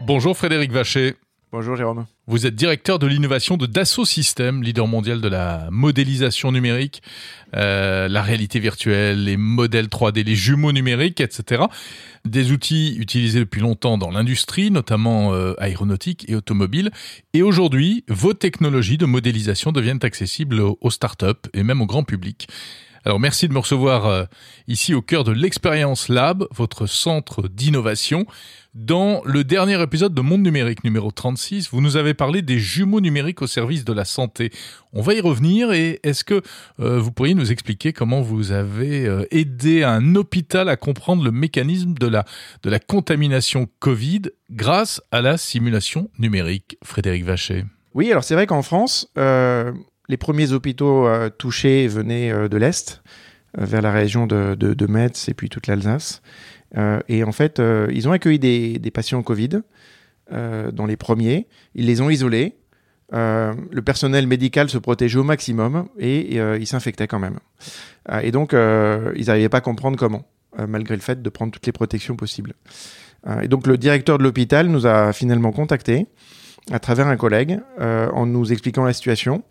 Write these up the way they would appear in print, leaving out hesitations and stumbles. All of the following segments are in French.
Bonjour Frédéric Vacher. Bonjour Jérôme. Vous êtes directeur de l'innovation de Dassault Systèmes, leader mondial de la modélisation numérique, la réalité virtuelle, les modèles 3D, les jumeaux numériques, etc. Des outils utilisés depuis longtemps dans l'industrie, notamment aéronautique et automobile. Et aujourd'hui, vos technologies de modélisation deviennent accessibles aux startups et même au grand public. Alors merci de me recevoir ici au cœur de l'Expérience Lab, votre centre d'innovation. Dans le dernier épisode de Monde numérique numéro 36, vous nous avez parlé des jumeaux numériques au service de la santé. On va y revenir et est-ce que vous pourriez nous expliquer comment vous avez aidé un hôpital à comprendre le mécanisme de la contamination Covid grâce à la simulation numérique, Frédéric Vacher? Oui, alors c'est vrai qu'en France... les premiers hôpitaux touchés venaient de l'Est, vers la région de Metz et puis toute l'Alsace. Et en fait, ils ont accueilli des patients Covid dans les premiers. Ils les ont isolés. Le personnel médical se protégeait au maximum et ils s'infectaient quand même. Et donc, ils n'arrivaient pas à comprendre comment, malgré le fait de prendre toutes les protections possibles. Et donc, le directeur de l'hôpital nous a finalement contactés à travers un collègue en nous expliquant la situation.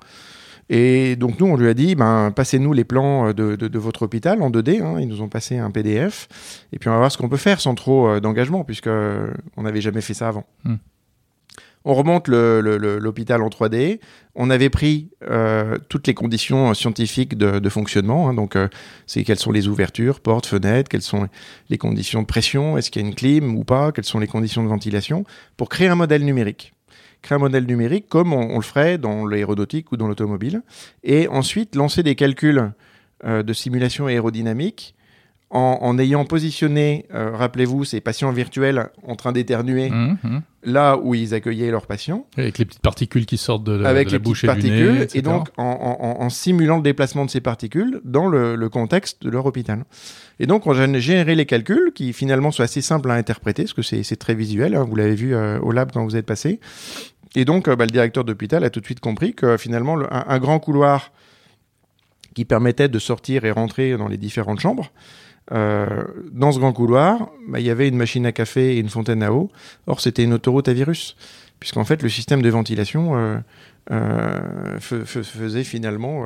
Et donc, nous, on lui a dit, passez-nous les plans de votre hôpital en 2D. Ils nous ont passé un PDF. Et puis, on va voir ce qu'on peut faire sans trop d'engagement, puisqu'on n'avait jamais fait ça avant. On remonte l'hôpital en 3D. On avait pris toutes les conditions scientifiques de fonctionnement. C'est quelles sont les ouvertures, portes, fenêtres, quelles sont les conditions de pression, est-ce qu'il y a une clim ou pas, quelles sont les conditions de ventilation, pour créer un modèle numérique. Créer un modèle numérique comme on le ferait dans l'aéronautique ou dans l'automobile, et ensuite lancer des calculs de simulation aérodynamique en ayant positionné, rappelez-vous, ces patients virtuels en train d'éternuer là où ils accueillaient leurs patients. Et avec les petites particules qui sortent de la bouche et du nez, etc. Et donc en simulant le déplacement de ces particules dans le contexte de leur hôpital. Et donc on a généré les calculs qui finalement sont assez simples à interpréter, parce que c'est très visuel, vous l'avez vu au lab quand vous êtes passé. Et donc le directeur d'hôpital a tout de suite compris que finalement un grand couloir qui permettait de sortir et rentrer dans les différentes chambres, dans ce grand couloir, il y avait une machine à café et une fontaine à eau. Or, c'était une autoroute à virus, puisqu'en fait, le système de ventilation faisait finalement...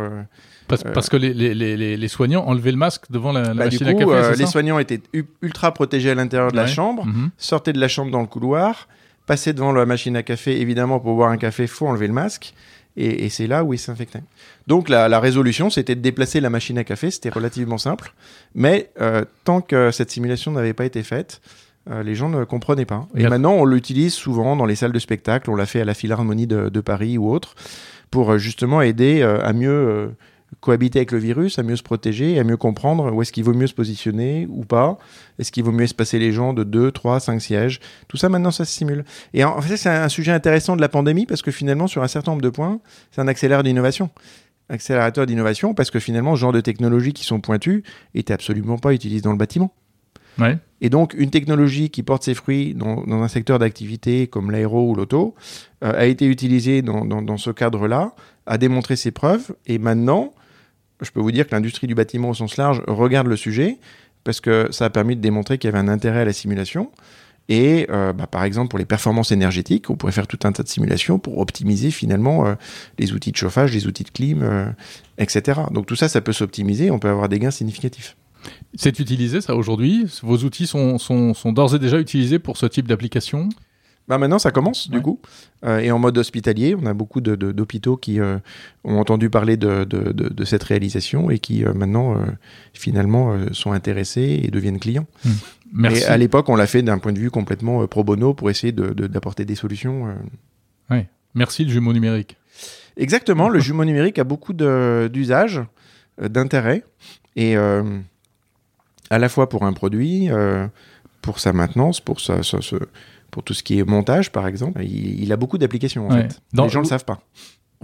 parce que les soignants enlevaient le masque devant la machine à café, les soignants étaient ultra protégés à l'intérieur de la chambre, sortaient de la chambre dans le couloir, passaient devant la machine à café. Évidemment, pour boire un café, il faut enlever le masque. Et c'est là où ils s'infectaient. Donc la résolution, c'était de déplacer la machine à café. C'était relativement simple. Mais tant que cette simulation n'avait pas été faite, les gens ne comprenaient pas. Et maintenant, on l'utilise souvent dans les salles de spectacle. On l'a fait à la Philharmonie de Paris ou autre, pour justement aider à mieux cohabiter avec le virus, à mieux se protéger, à mieux comprendre où est-ce qu'il vaut mieux se positionner ou pas. Est-ce qu'il vaut mieux espacer les gens de 2, 3, 5 sièges? Tout ça, maintenant, ça se simule. Et en fait, c'est un sujet intéressant de la pandémie parce que finalement, sur un certain nombre de points, c'est un accélérateur d'innovation parce que finalement, ce genre de technologies qui sont pointues n'étaient absolument pas utilisées dans le bâtiment. Ouais. Et donc, une technologie qui porte ses fruits dans un secteur d'activité comme l'aéro ou l'auto a été utilisée dans ce cadre-là, a démontré ses preuves. Et maintenant, je peux vous dire que l'industrie du bâtiment au sens large regarde le sujet parce que ça a permis de démontrer qu'il y avait un intérêt à la simulation. Et par exemple, pour les performances énergétiques, on pourrait faire tout un tas de simulations pour optimiser finalement les outils de chauffage, les outils de clim, etc. Donc tout ça, ça peut s'optimiser, on peut avoir des gains significatifs. C'est utilisé ça aujourd'hui? Vos outils sont d'ores et déjà utilisés pour ce type d'application? Maintenant, ça commence, du coup. Et en mode hospitalier, on a beaucoup d'hôpitaux qui ont entendu parler de cette réalisation et qui, maintenant, finalement, sont intéressés et deviennent clients. Merci. Et à l'époque, on l'a fait d'un point de vue complètement pro bono pour essayer d'apporter des solutions. Oui. Merci, le jumeau numérique. Exactement. Le jumeau numérique a beaucoup d'usages, d'intérêts, et à la fois pour un produit, pour sa maintenance, pour tout ce qui est montage, par exemple, il a beaucoup d'applications, en fait. Les gens ne le savent pas.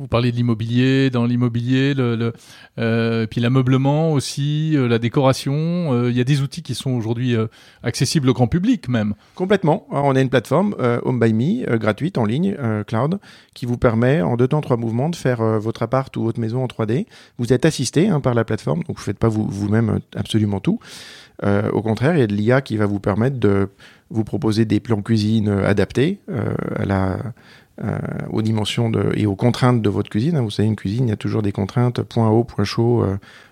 Vous parlez de l'immobilier, dans l'immobilier, puis l'ameublement aussi, la décoration. Il y a des outils qui sont aujourd'hui accessibles au grand public même. Complètement. Alors, on a une plateforme Home by Me, gratuite, en ligne, cloud, qui vous permet en 2 temps, 3 mouvements de faire votre appart ou votre maison en 3D. Vous êtes assisté par la plateforme, donc vous ne faites pas vous-même absolument tout. Au contraire, il y a de l'IA qui va vous permettre de vous proposer des plans cuisine adaptés aux dimensions et aux contraintes de votre cuisine. Vous savez, une cuisine, il y a toujours des contraintes, point haut, point chaud,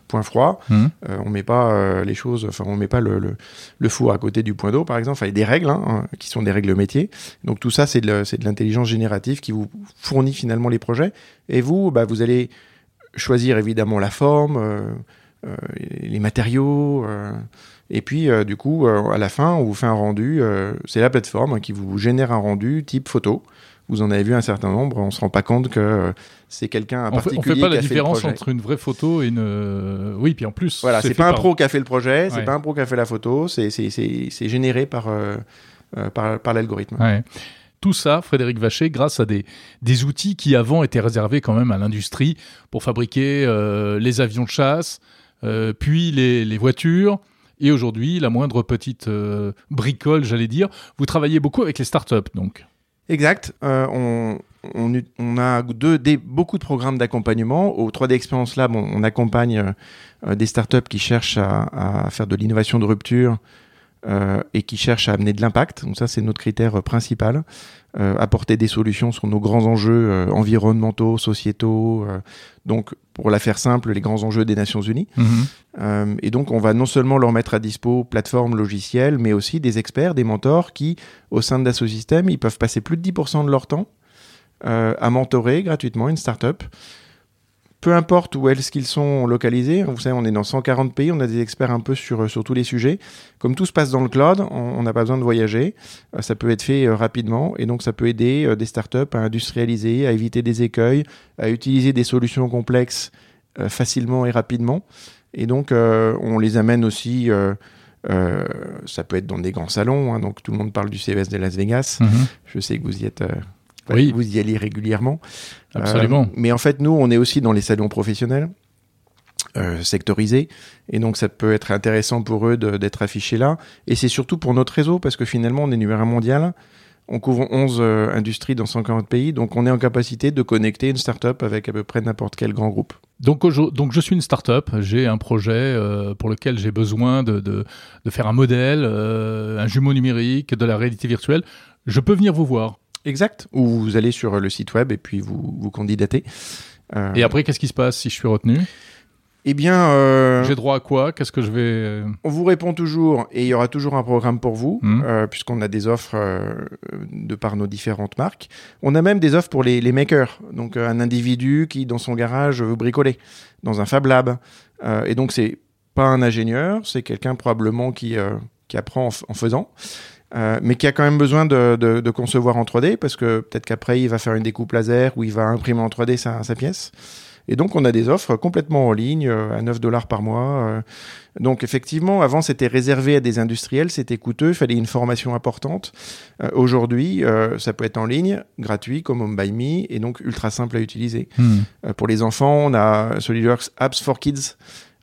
point froid. On met pas les choses, enfin, on met pas le four à côté du point d'eau, par exemple. Enfin, il y a des règles qui sont des règles métiers. Donc tout ça, c'est de l'intelligence générative qui vous fournit finalement les projets. Et vous, vous allez choisir évidemment la forme, les matériaux, et puis du coup, à la fin, on vous fait un rendu. C'est la plateforme qui vous génère un rendu type photo. Vous en avez vu un certain nombre, on ne se rend pas compte que c'est quelqu'un en particulier qui a fait le projet. On ne fait pas la différence entre une vraie photo et une... Oui, puis en plus... Voilà, c'est pas un pro qui a fait le projet, c'est pas un pro qui a fait la photo, c'est généré par l'algorithme. Ouais. Tout ça, Frédéric Vacher, grâce à des outils qui avant étaient réservés quand même à l'industrie pour fabriquer les avions de chasse, puis les voitures... Et aujourd'hui, la moindre petite bricole, j'allais dire, vous travaillez beaucoup avec les startups, donc. Exact. On a beaucoup de programmes d'accompagnement. Au 3D Experience Lab, on accompagne des startups qui cherchent à faire de l'innovation de rupture et qui cherchent à amener de l'impact. Donc ça, c'est notre critère principal. Apporter des solutions sur nos grands enjeux environnementaux, sociétaux. Donc, pour la faire simple, les grands enjeux des Nations Unies. Et donc, on va non seulement leur mettre à dispo plateformes, logiciels, mais aussi des experts, des mentors qui, au sein de Dassault Systèmes, ils peuvent passer plus de 10% de leur temps à mentorer gratuitement une start-up. Peu importe où est-ce qu'ils sont localisés, vous savez, on est dans 140 pays, on a des experts un peu sur tous les sujets. Comme tout se passe dans le cloud, on n'a pas besoin de voyager, ça peut être fait rapidement et donc ça peut aider des startups à industrialiser, à éviter des écueils, à utiliser des solutions complexes facilement et rapidement. Et donc on les amène aussi... ça peut être dans des grands salons, donc tout le monde parle du CES de Las Vegas. Je sais que vous y êtes... Oui. Vous y allez régulièrement. Absolument. Mais en fait, nous, on est aussi dans les salons professionnels, sectorisés. Et donc, ça peut être intéressant pour eux d'être affichés là. Et c'est surtout pour notre réseau, parce que finalement, on est numéro 1 mondial. On couvre 11 industries dans 140 pays. Donc, on est en capacité de connecter une start-up avec à peu près n'importe quel grand groupe. Donc je suis une start-up, j'ai un projet pour lequel j'ai besoin de faire un modèle, un jumeau numérique, de la réalité virtuelle. Je peux venir vous voir. Exact, ou vous allez sur le site web et puis vous candidatez. Et après, qu'est-ce qui se passe si je suis retenu ? Eh bien... j'ai droit à quoi ? Qu'est-ce que je vais... On vous répond toujours et il y aura toujours un programme pour vous, puisqu'on a des offres de par nos différentes marques. On a même des offres pour les makers, donc un individu qui, dans son garage, veut bricoler dans un Fab Lab. Et donc, c'est pas un ingénieur, c'est quelqu'un probablement qui apprend en faisant. Mais qui a quand même besoin de concevoir en 3D parce que peut-être qu'après il va faire une découpe laser ou il va imprimer en 3D sa pièce. Et donc on a des offres complètement en ligne à $9 par mois. Donc effectivement, avant c'était réservé à des industriels, c'était coûteux, il fallait une formation importante. Aujourd'hui, ça peut être en ligne, gratuit comme Home by Me et donc ultra simple à utiliser. Pour les enfants, on a Solidworks Apps for Kids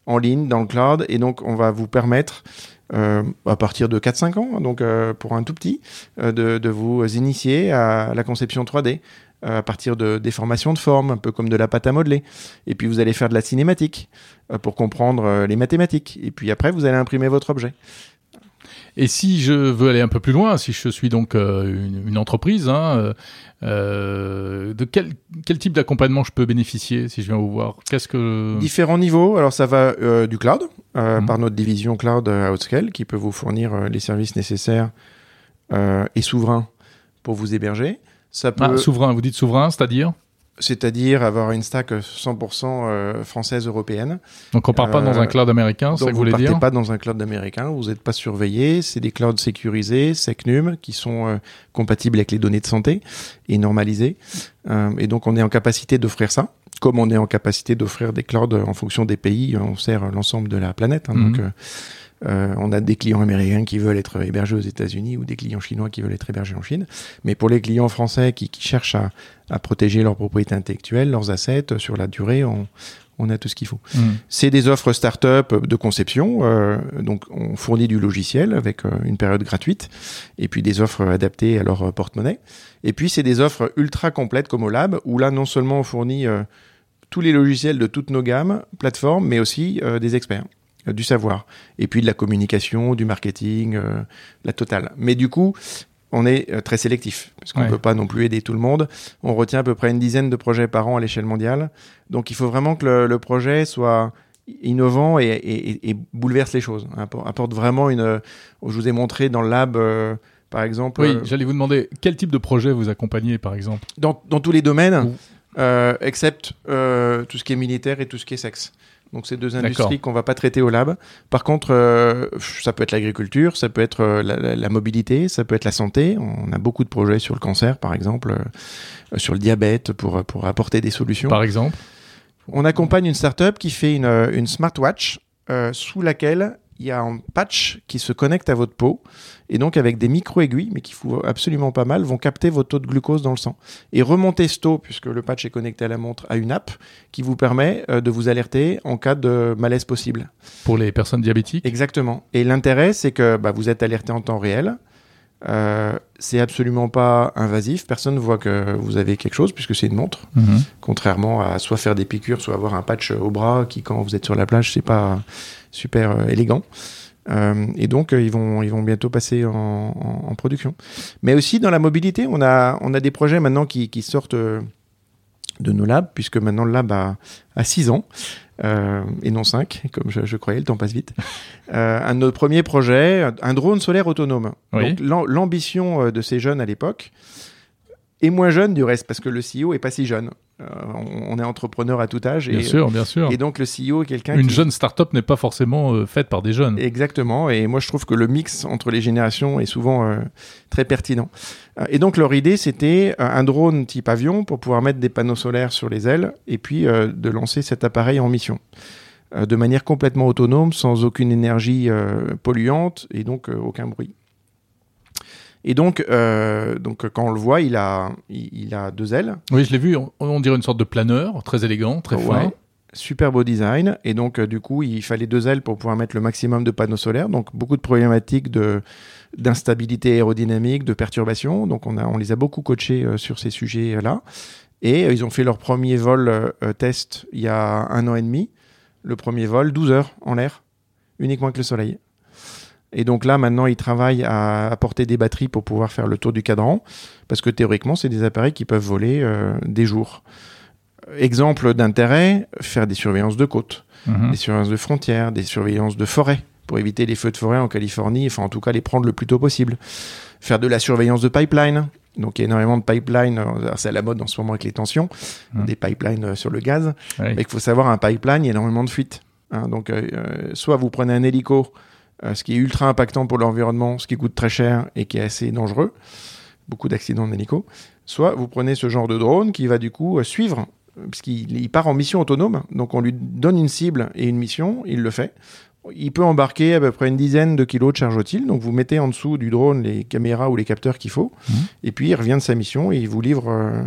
en ligne dans le cloud et donc on va vous permettre à partir de 4-5 ans, donc pour un tout petit, de vous initier à la conception 3D à partir des formations de forme, un peu comme de la pâte à modeler. Et puis vous allez faire de la cinématique pour comprendre les mathématiques. Et puis après, vous allez imprimer votre objet. Et si je veux aller un peu plus loin, si je suis donc une entreprise, de quel type d'accompagnement je peux bénéficier si je viens vous voir ? Différents niveaux. Alors ça va du cloud, par notre division cloud Outscale, qui peut vous fournir les services nécessaires et souverains pour vous héberger. Ça peut... souverain, vous dites souverain, c'est-à-dire ? C'est-à-dire avoir une stack 100% française européenne. Donc on part pas dans un cloud américain, c'est ça que vous voulez dire ? Vous partez pas dans un cloud américain, vous n'êtes pas surveillé, c'est des clouds sécurisés, Secnum, qui sont compatibles avec les données de santé et normalisées. Et donc on est en capacité d'offrir ça, comme on est en capacité d'offrir des clouds en fonction des pays, on sert l'ensemble de la planète. Donc On a des clients américains qui veulent être hébergés aux États-Unis ou des clients chinois qui veulent être hébergés en Chine. Mais pour les clients français qui cherchent à protéger leur propriété intellectuelle, leurs assets, sur la durée, on a tout ce qu'il faut. Mmh. C'est des offres start-up de conception. Donc, on fournit du logiciel avec une période gratuite et puis des offres adaptées à leur porte-monnaie. Et puis, c'est des offres ultra complètes comme au Lab où là, non seulement on fournit tous les logiciels de toutes nos gammes, plateformes, mais aussi des experts, du savoir. Et puis, de la communication, du marketing, la totale. Mais du coup, on est très sélectif, parce qu'on ne peut pas non plus aider tout le monde. On retient à peu près une dizaine de projets par an à l'échelle mondiale. Donc, il faut vraiment que le projet soit innovant et bouleverse les choses. Apporte vraiment une... Je vous ai montré dans le lab... par exemple... Oui, j'allais vous demander, quel type de projet vous accompagnez, par exemple ? Dans tous les domaines, except tout ce qui est militaire et tout ce qui est sexe. Donc, c'est deux industries qu'on ne va pas traiter au lab. Par contre, ça peut être l'agriculture, ça peut être la mobilité, ça peut être la santé. On a beaucoup de projets sur le cancer, par exemple, sur le diabète, pour apporter des solutions. Par exemple ? On accompagne une start-up qui fait une smartwatch sous laquelle... il y a un patch qui se connecte à votre peau et donc avec des micro-aiguilles, mais qui font absolument pas mal, vont capter votre taux de glucose dans le sang et remonter ce taux, puisque le patch est connecté à la montre, à une app qui vous permet de vous alerter en cas de malaise possible. Pour les personnes diabétiques ? Exactement. Et l'intérêt, c'est que vous êtes alerté en temps réel. C'est absolument pas invasif, personne ne voit que vous avez quelque chose puisque c'est une montre, contrairement à soit faire des piqûres, soit avoir un patch au bras qui, quand vous êtes sur la plage, c'est pas super élégant. Et donc ils vont bientôt passer en production. Mais aussi dans la mobilité, on a des projets maintenant qui sortent de nos labs, puisque maintenant le lab a 6 ans et non 5, comme je croyais, le temps passe vite. Un de nos premiers projets, un drone solaire autonome. Oui. Donc l'ambition de ces jeunes à l'époque est moins jeune du reste, parce que le CEO n'est pas si jeune. On est entrepreneur à tout âge. Bien sûr. Et donc le CEO est quelqu'un Une jeune start-up n'est pas forcément faite par des jeunes. Exactement. Et moi, je trouve que le mix entre les générations est souvent très pertinent. Et donc leur idée, c'était un drone type avion pour pouvoir mettre des panneaux solaires sur les ailes et puis de lancer cet appareil en mission. De manière complètement autonome, sans aucune énergie polluante et donc aucun bruit. Et donc quand on le voit, il a deux ailes. Oui, je l'ai vu, on dirait une sorte de planeur, très élégant, très fin. Super beau design. Et donc, du coup, il fallait deux ailes pour pouvoir mettre le maximum de panneaux solaires. Donc, beaucoup de problématiques d'instabilité aérodynamique, de perturbation. Donc, on les a beaucoup coachés sur ces sujets-là. Et ils ont fait leur premier vol test il y a 1 an et demi. Le premier vol, 12 heures en l'air, uniquement avec le soleil. Et donc là, maintenant, ils travaillent à apporter des batteries pour pouvoir faire le tour du cadran, parce que théoriquement, c'est des appareils qui peuvent voler des jours. Exemple d'intérêt, faire des surveillances de côtes, des surveillances de frontières, des surveillances de forêts, pour éviter les feux de forêt en Californie, enfin en tout cas les prendre le plus tôt possible. Faire de la surveillance de pipeline. Donc, il y a énormément de pipelines. C'est à la mode en ce moment avec les tensions, des pipelines sur le gaz. Ouais. Mais il faut savoir, un pipeline, il y a énormément de fuites. Donc, soit vous prenez un hélico, ce qui est ultra impactant pour l'environnement, ce qui coûte très cher et qui est assez dangereux, beaucoup d'accidents en hélico, soit vous prenez ce genre de drone qui va du coup suivre, puisqu'il part en mission autonome, donc on lui donne une cible et une mission, il le fait. Il peut embarquer à peu près une dizaine de kilos de charge utile, donc vous mettez en dessous du drone les caméras ou les capteurs qu'il faut, et puis il revient de sa mission et il vous livre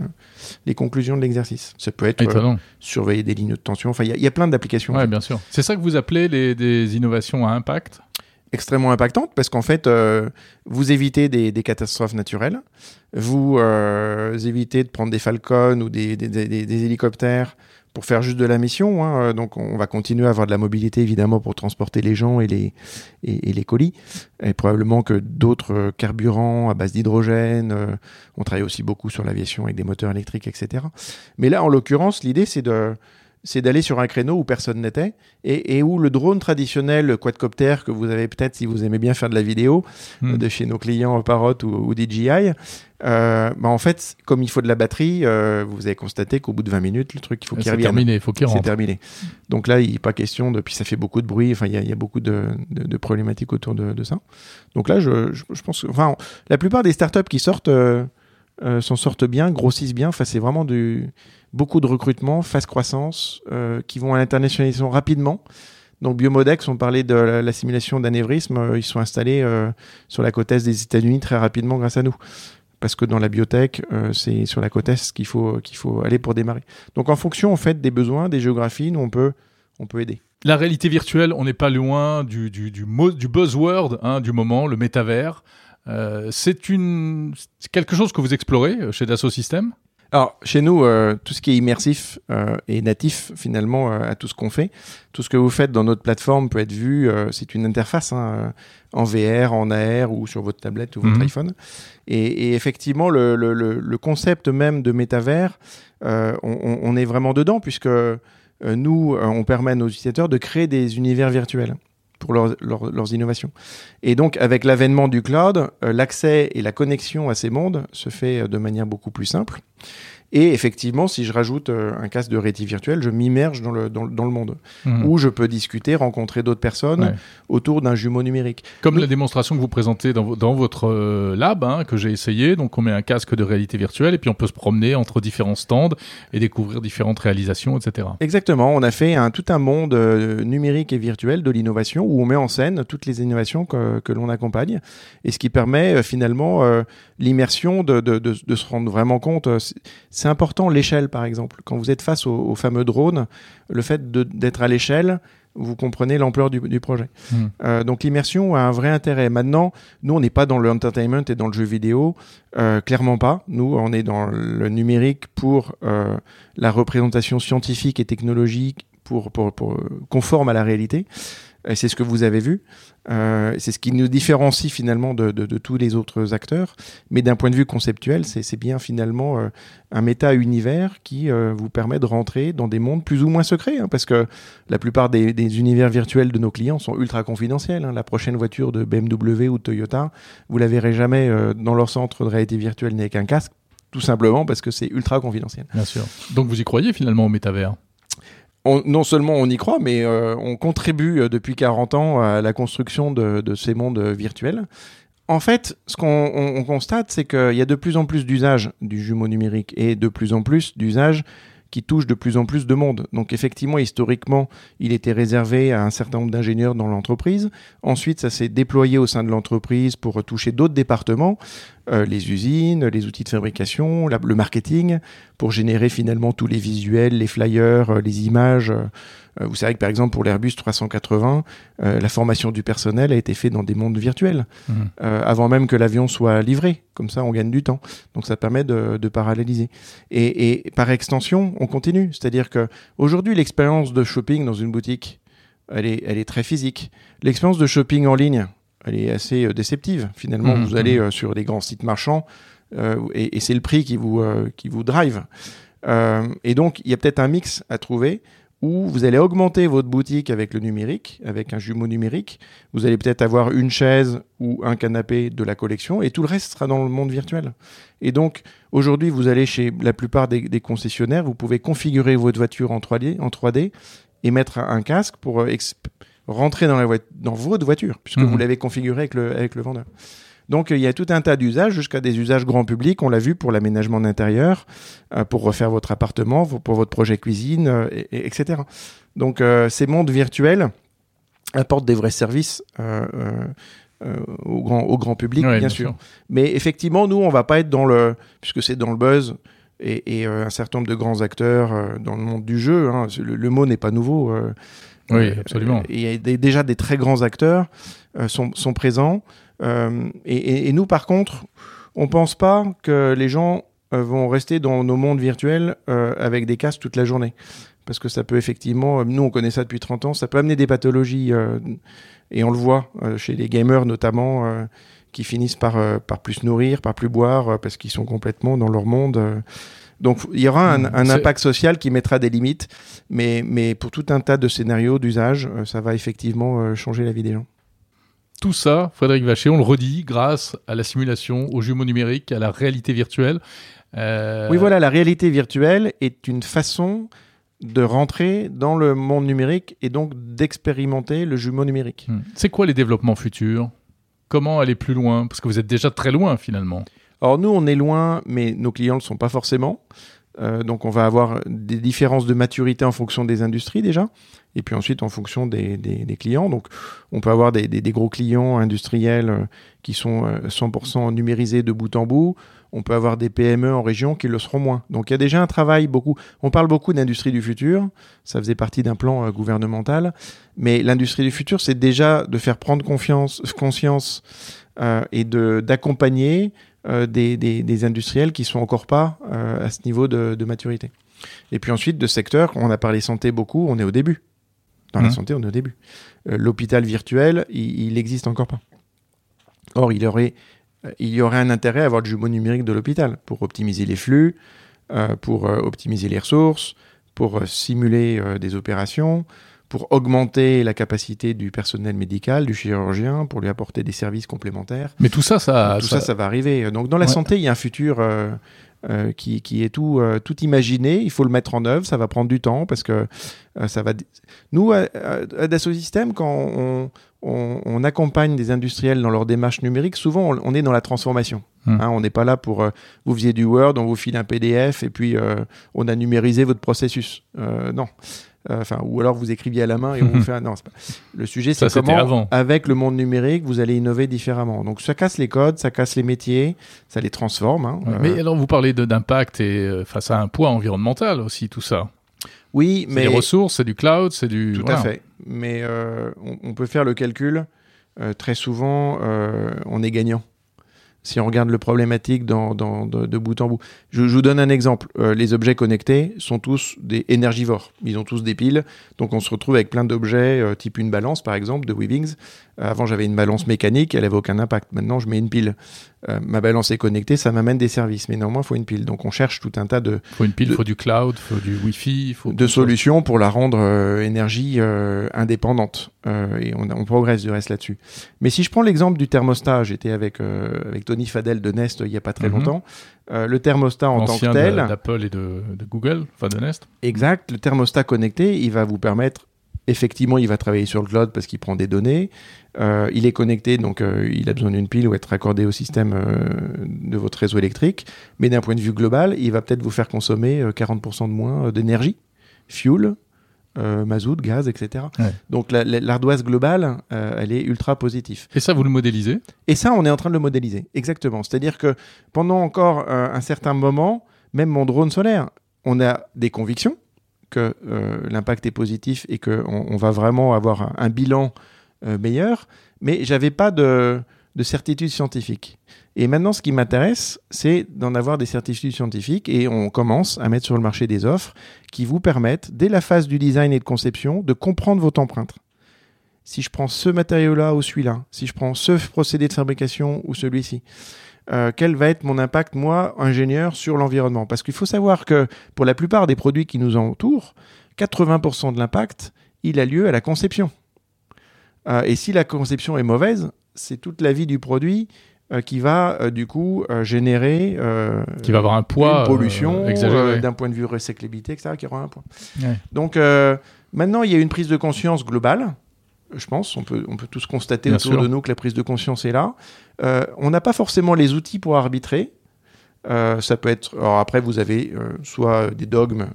les conclusions de l'exercice. Ça peut être surveiller des lignes de tension, enfin il y a plein d'applications. Oui, bien sûr. C'est ça que vous appelez des innovations à impact ? Extrêmement impactante, parce qu'en fait, vous évitez des catastrophes naturelles, vous évitez de prendre des Falcons ou des hélicoptères pour faire juste de la mission. Donc, on va continuer à avoir de la mobilité, évidemment, pour transporter les gens et les colis. Et probablement que d'autres carburants à base d'hydrogène, on travaille aussi beaucoup sur l'aviation avec des moteurs électriques, etc. Mais là, en l'occurrence, l'idée, c'est d'aller sur un créneau où personne n'était et où le drone traditionnel, le quadcopter que vous avez peut-être si vous aimez bien faire de la vidéo de chez nos clients Parrot ou DJI, en fait, comme il faut de la batterie, vous avez constaté qu'au bout de 20 minutes, le truc, il faut qu'il revienne. C'est terminé. Donc là, il n'est pas question puis ça fait beaucoup de bruit. Enfin, il y a beaucoup de problématiques autour de ça. Donc là, je pense que la plupart des startups qui sortent s'en sortent bien, grossissent bien. Enfin, c'est vraiment beaucoup de recrutement, phase croissance, qui vont à l'internationalisation rapidement. Donc Biomodex, on parlait de la simulation d'anévrisme, ils sont installés sur la côte est des États-Unis très rapidement grâce à nous. Parce que dans la biotech, c'est sur la côte est qu'il faut aller pour démarrer. Donc en fonction en fait des besoins, des géographies, nous on peut aider. La réalité virtuelle, on n'est pas loin du buzzword du moment, le métavers. C'est quelque chose que vous explorez chez Dassault Systèmes? Alors, chez nous, tout ce qui est immersif est natif, finalement, à tout ce qu'on fait. Tout ce que vous faites dans notre plateforme peut être vu, c'est une interface, en VR, en AR, ou sur votre tablette ou votre iPhone. Et effectivement, le concept même de métavers, on est vraiment dedans, puisque nous, on permet à nos utilisateurs de créer des univers virtuels pour leurs innovations. Et donc, avec l'avènement du cloud, l'accès et la connexion à ces mondes se fait de manière beaucoup plus simple. Et effectivement, si je rajoute un casque de réalité virtuelle, je m'immerge dans le monde, où je peux discuter, rencontrer d'autres personnes autour d'un jumeau numérique. Comme la démonstration que vous présentez dans votre lab, que j'ai essayé. Donc, on met un casque de réalité virtuelle et puis on peut se promener entre différents stands et découvrir différentes réalisations, etc. Exactement. On a fait tout un monde numérique et virtuel de l'innovation où on met en scène toutes les innovations que l'on accompagne, et ce qui permet finalement l'immersion de se rendre vraiment compte. C'est important l'échelle, par exemple. Quand vous êtes face au fameux drone, le fait d'être à l'échelle, vous comprenez l'ampleur du projet. Donc l'immersion a un vrai intérêt. Maintenant, nous, on n'est pas dans le entertainment et dans le jeu vidéo, clairement pas. Nous, on est dans le numérique pour la représentation scientifique et technologique, pour conforme à la réalité. Et c'est ce que vous avez vu. C'est ce qui nous différencie finalement de tous les autres acteurs. Mais d'un point de vue conceptuel, c'est bien finalement un méta-univers qui vous permet de rentrer dans des mondes plus ou moins secrets. Parce que la plupart des univers virtuels de nos clients sont ultra confidentiels. La prochaine voiture de BMW ou de Toyota, vous ne la verrez jamais dans leur centre de réalité virtuelle ni avec un casque, tout simplement parce que c'est ultra confidentiel. Bien sûr. Donc vous y croyez finalement au métavers ? Non seulement on y croit, mais on contribue depuis 40 ans à la construction de ces mondes virtuels. En fait, ce qu'on constate, c'est qu'il y a de plus en plus d'usages du jumeau numérique et de plus en plus d'usages qui touchent de plus en plus de monde. Donc effectivement, historiquement, il était réservé à un certain nombre d'ingénieurs dans l'entreprise. Ensuite, ça s'est déployé au sein de l'entreprise pour toucher d'autres départements, les usines, les outils de fabrication, le marketing, pour générer finalement tous les visuels, les flyers, les images. Vous savez que par exemple pour l'Airbus 380, la formation du personnel a été faite dans des mondes virtuels, avant même que l'avion soit livré. Comme ça, on gagne du temps. Donc ça permet de paralléliser. Et par extension, on continue. C'est-à-dire qu'aujourd'hui, l'expérience de shopping dans une boutique, elle est très physique. L'expérience de shopping en ligne, elle est assez déceptive. Finalement, vous allez sur les grands sites marchands et c'est le prix qui vous drive. Et donc, il y a peut-être un mix à trouver où vous allez augmenter votre boutique avec le numérique, avec un jumeau numérique. Vous allez peut-être avoir une chaise ou un canapé de la collection et tout le reste sera dans le monde virtuel. Et donc, aujourd'hui, vous allez chez la plupart des concessionnaires, vous pouvez configurer votre voiture en 3D et mettre un casque pour rentrer dans votre voiture, puisque vous l'avez configuré avec le vendeur. Donc, il y a tout un tas d'usages, jusqu'à des usages grand public. On l'a vu pour l'aménagement d'intérieur, pour refaire votre appartement, pour votre projet cuisine, etc. Donc, ces mondes virtuels apportent des vrais services au grand public, ouais, bien sûr. Mais effectivement, nous, on ne va pas être puisque c'est dans le buzz, et un certain nombre de grands acteurs dans le monde du jeu. Le mot n'est pas nouveau. Oui, absolument. Il y a déjà des très grands acteurs sont présents. Et nous, par contre, on ne pense pas que les gens vont rester dans nos mondes virtuels avec des casques toute la journée. Parce que ça peut effectivement, nous on connaît ça depuis 30 ans, ça peut amener des pathologies. Et on le voit chez les gamers notamment, qui finissent par plus nourrir, par plus boire, parce qu'ils sont complètement dans leur monde. Donc il y aura un impact social qui mettra des limites. Mais pour tout un tas de scénarios d'usage, ça va effectivement changer la vie des gens. Tout ça, Frédéric Vacher, on le redit, grâce à la simulation, aux jumeaux numériques, à la réalité virtuelle. Oui, voilà, la réalité virtuelle est une façon de rentrer dans le monde numérique et donc d'expérimenter le jumeau numérique. C'est quoi les développements futurs ? Comment aller plus loin ? Parce que vous êtes déjà très loin, finalement. Alors nous, on est loin, mais nos clients ne le sont pas forcément. Donc on va avoir des différences de maturité en fonction des industries déjà, et puis ensuite en fonction des clients. Donc on peut avoir des gros clients industriels qui sont 100% numérisés de bout en bout. On peut avoir des PME en région qui le seront moins. Donc il y a déjà un travail beaucoup. On parle beaucoup d'industrie du futur, ça faisait partie d'un plan gouvernemental, mais l'industrie du futur, c'est déjà de faire prendre conscience et d'accompagner des industriels qui ne sont encore pas à ce niveau de maturité. Et puis ensuite, de secteurs, on a parlé santé beaucoup, on est au début. Dans la santé, on est au début. L'hôpital virtuel, il n'existe encore pas. Or, il y aurait un intérêt à avoir le jumeau numérique de l'hôpital pour optimiser les flux, pour optimiser les ressources, pour simuler des opérations, pour augmenter la capacité du personnel médical, du chirurgien, pour lui apporter des services complémentaires. Mais tout ça, ça va arriver. Donc dans la santé, il y a un futur qui est tout imaginé. Il faut le mettre en œuvre. Ça va prendre du temps parce que ça va. Nous, à Dassault Systèmes, quand on accompagne des industriels dans leur démarche numérique, souvent on est dans la transformation. Hein, on n'est pas là pour vous faisiez du Word, on vous file un PDF et puis on a numérisé votre processus. Non. Enfin, ou alors vous écriviez à la main et on vous fait un... Non, c'est pas... Le sujet, c'est ça, comment, avec le monde numérique, vous allez innover différemment. Donc, ça casse les codes, ça casse les métiers, ça les transforme. Hein. Mais alors, vous parlez d'impact et face à un poids environnemental aussi, tout ça. Oui, mais... C'est des ressources, c'est du cloud, c'est du... Tout à fait. Mais on peut faire le calcul. Très souvent, on est gagnant. Si on regarde le problématique de bout en bout. Je vous donne un exemple. Les objets connectés sont tous des énergivores. Ils ont tous des piles. Donc, on se retrouve avec plein d'objets, type une balance, par exemple, de Weavings. Avant, j'avais une balance mécanique. Elle n'avait aucun impact. Maintenant, je mets une pile. Ma balance est connectée. Ça m'amène des services. Mais néanmoins, il faut une pile. Donc, on cherche tout un tas de... Il faut une pile, il faut du cloud, il faut du Wi-Fi. Faut de solutions pour la rendre énergie indépendante. Et on progresse du reste là-dessus. Mais si je prends l'exemple du thermostat, j'étais avec Tony Fadell de Nest il n'y a pas très longtemps. Le thermostat en tant que tel... L'ancien d'Apple et de Google, enfin de Nest. Exact. Le thermostat connecté, il va vous permettre... Effectivement, il va travailler sur le cloud parce qu'il prend des données. Il est connecté, donc il a besoin d'une pile ou être raccordé au système de votre réseau électrique. Mais d'un point de vue global, il va peut-être vous faire consommer 40% de moins d'énergie, fuel, mazout, gaz, etc. Ouais. Donc l'ardoise globale, elle est ultra positive. Et ça, vous le modélisez ? Et ça, on est en train de le modéliser, exactement. C'est-à-dire que pendant encore un certain moment, même mon drone solaire, on a des convictions que l'impact est positif et qu'on va vraiment avoir un bilan meilleur, mais je n'avais pas de certitude scientifique. Et maintenant, ce qui m'intéresse, c'est d'en avoir des certitudes scientifiques et on commence à mettre sur le marché des offres qui vous permettent, dès la phase du design et de conception, de comprendre votre empreinte. Si je prends ce matériau-là ou celui-là, si je prends ce procédé de fabrication ou celui-ci, quel va être mon impact, moi, ingénieur, sur l'environnement ? Parce qu'il faut savoir que pour la plupart des produits qui nous entourent, 80% de l'impact, il a lieu à la conception. Et si la conception est mauvaise, c'est toute la vie du produit qui va, du coup, générer... qui va avoir un poids... Une pollution, d'un point de vue recyclabilité, etc., qui aura un poids. Ouais. Donc, maintenant, il y a une prise de conscience globale. Je pense, on peut tous constater autour de nous que la prise de conscience est là. On n'a pas forcément les outils pour arbitrer. Ça peut être... Alors après, vous avez soit des dogmes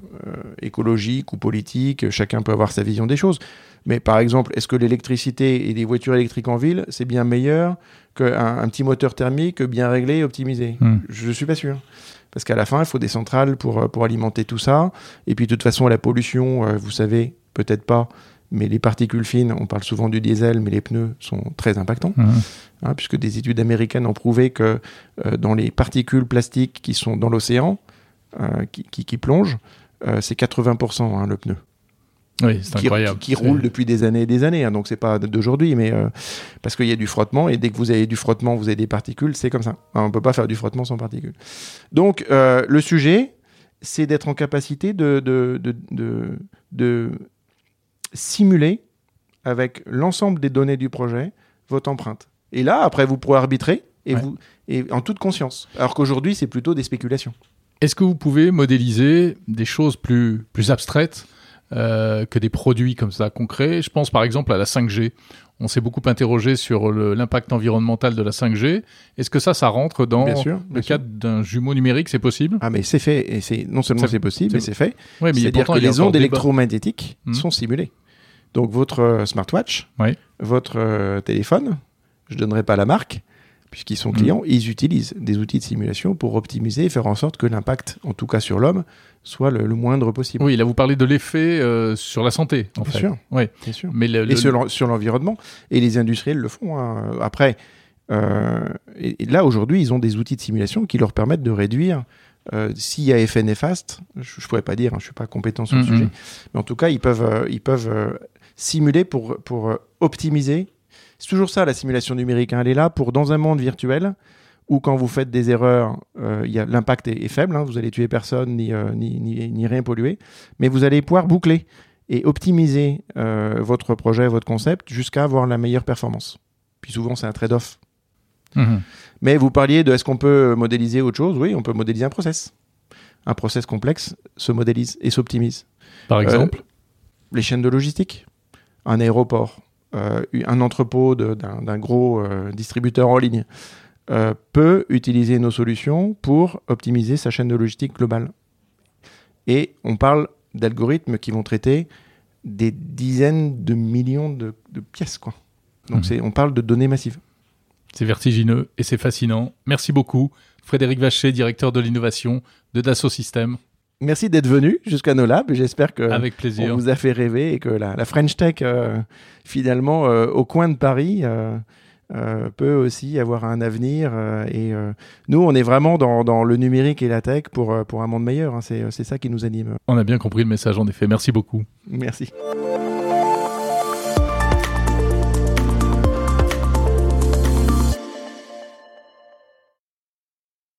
écologiques ou politiques. Chacun peut avoir sa vision des choses. Mais par exemple, est-ce que l'électricité et des voitures électriques en ville, c'est bien meilleur qu'un petit moteur thermique bien réglé et optimisé ? Je ne suis pas sûr. Parce qu'à la fin, il faut des centrales pour alimenter tout ça. Et puis, de toute façon, la pollution, vous savez, peut-être pas... Mais les particules fines, on parle souvent du diesel, mais les pneus sont très impactants, puisque des études américaines ont prouvé que dans les particules plastiques qui sont dans l'océan, qui plongent, c'est 80% le pneu. Oui, c'est incroyable. Qui roule depuis des années et des années. Donc, ce n'est pas d'aujourd'hui, mais parce qu'il y a du frottement. Et dès que vous avez du frottement, vous avez des particules. C'est comme ça. On ne peut pas faire du frottement sans particules. Donc, le sujet, c'est d'être en capacité de simuler avec l'ensemble des données du projet votre empreinte. Et là, après, vous pourrez arbitrer et en toute conscience. Alors qu'aujourd'hui, c'est plutôt des spéculations. Est-ce que vous pouvez modéliser des choses plus abstraites que des produits comme ça, concrets ? Je pense par exemple à la 5G. On s'est beaucoup interrogé sur l'impact environnemental de la 5G. Est-ce que ça rentre dans le cadre d'un jumeau numérique? C'est possible? Ah, mais c'est fait. Et c'est, non seulement c'est possible, mais c'est fait. Ouais, mais c'est-à-dire que les ondes électromagnétiques sont simulées. Donc, votre smartwatch, votre téléphone, je ne donnerai pas la marque, puisqu'ils sont clients, ils utilisent des outils de simulation pour optimiser et faire en sorte que l'impact, en tout cas sur l'homme, soit le moindre possible. Oui, là vous parlez de l'effet sur la santé, en fait. Sûr, oui. Bien sûr. Mais et sur l'environnement, et les industriels le font. Hein. Après, et là aujourd'hui, ils ont des outils de simulation qui leur permettent de réduire. S'il y a effet néfaste, je ne pourrais pas dire, hein, je ne suis pas compétent sur le sujet, mais en tout cas, ils peuvent simuler pour optimiser. C'est toujours ça, la simulation numérique. Hein. Elle est là pour, dans un monde virtuel, où quand vous faites des erreurs, l'impact est faible. Hein. Vous allez tuer personne, ni rien polluer. Mais vous allez pouvoir boucler et optimiser votre projet, votre concept, jusqu'à avoir la meilleure performance. Puis souvent, c'est un trade-off. Mmh. Mais vous parliez de est-ce qu'on peut modéliser autre chose? Oui, on peut modéliser un process. Un process complexe se modélise et s'optimise. Par exemple les chaînes de logistique, un aéroport. Un entrepôt d'un gros distributeur en ligne peut utiliser nos solutions pour optimiser sa chaîne de logistique globale. Et on parle d'algorithmes qui vont traiter des dizaines de millions de pièces, quoi. Donc on parle de données massives. C'est vertigineux et c'est fascinant. Merci beaucoup, Frédéric Vacher, directeur de l'innovation de Dassault Systèmes. Merci d'être venu jusqu'à nos labs. J'espère qu'on vous a fait rêver et que la French Tech, finalement, au coin de Paris, peut aussi avoir un avenir. Nous, on est vraiment dans le numérique et la tech pour un monde meilleur. Hein. C'est ça qui nous anime. On a bien compris le message, en effet. Merci beaucoup. Merci.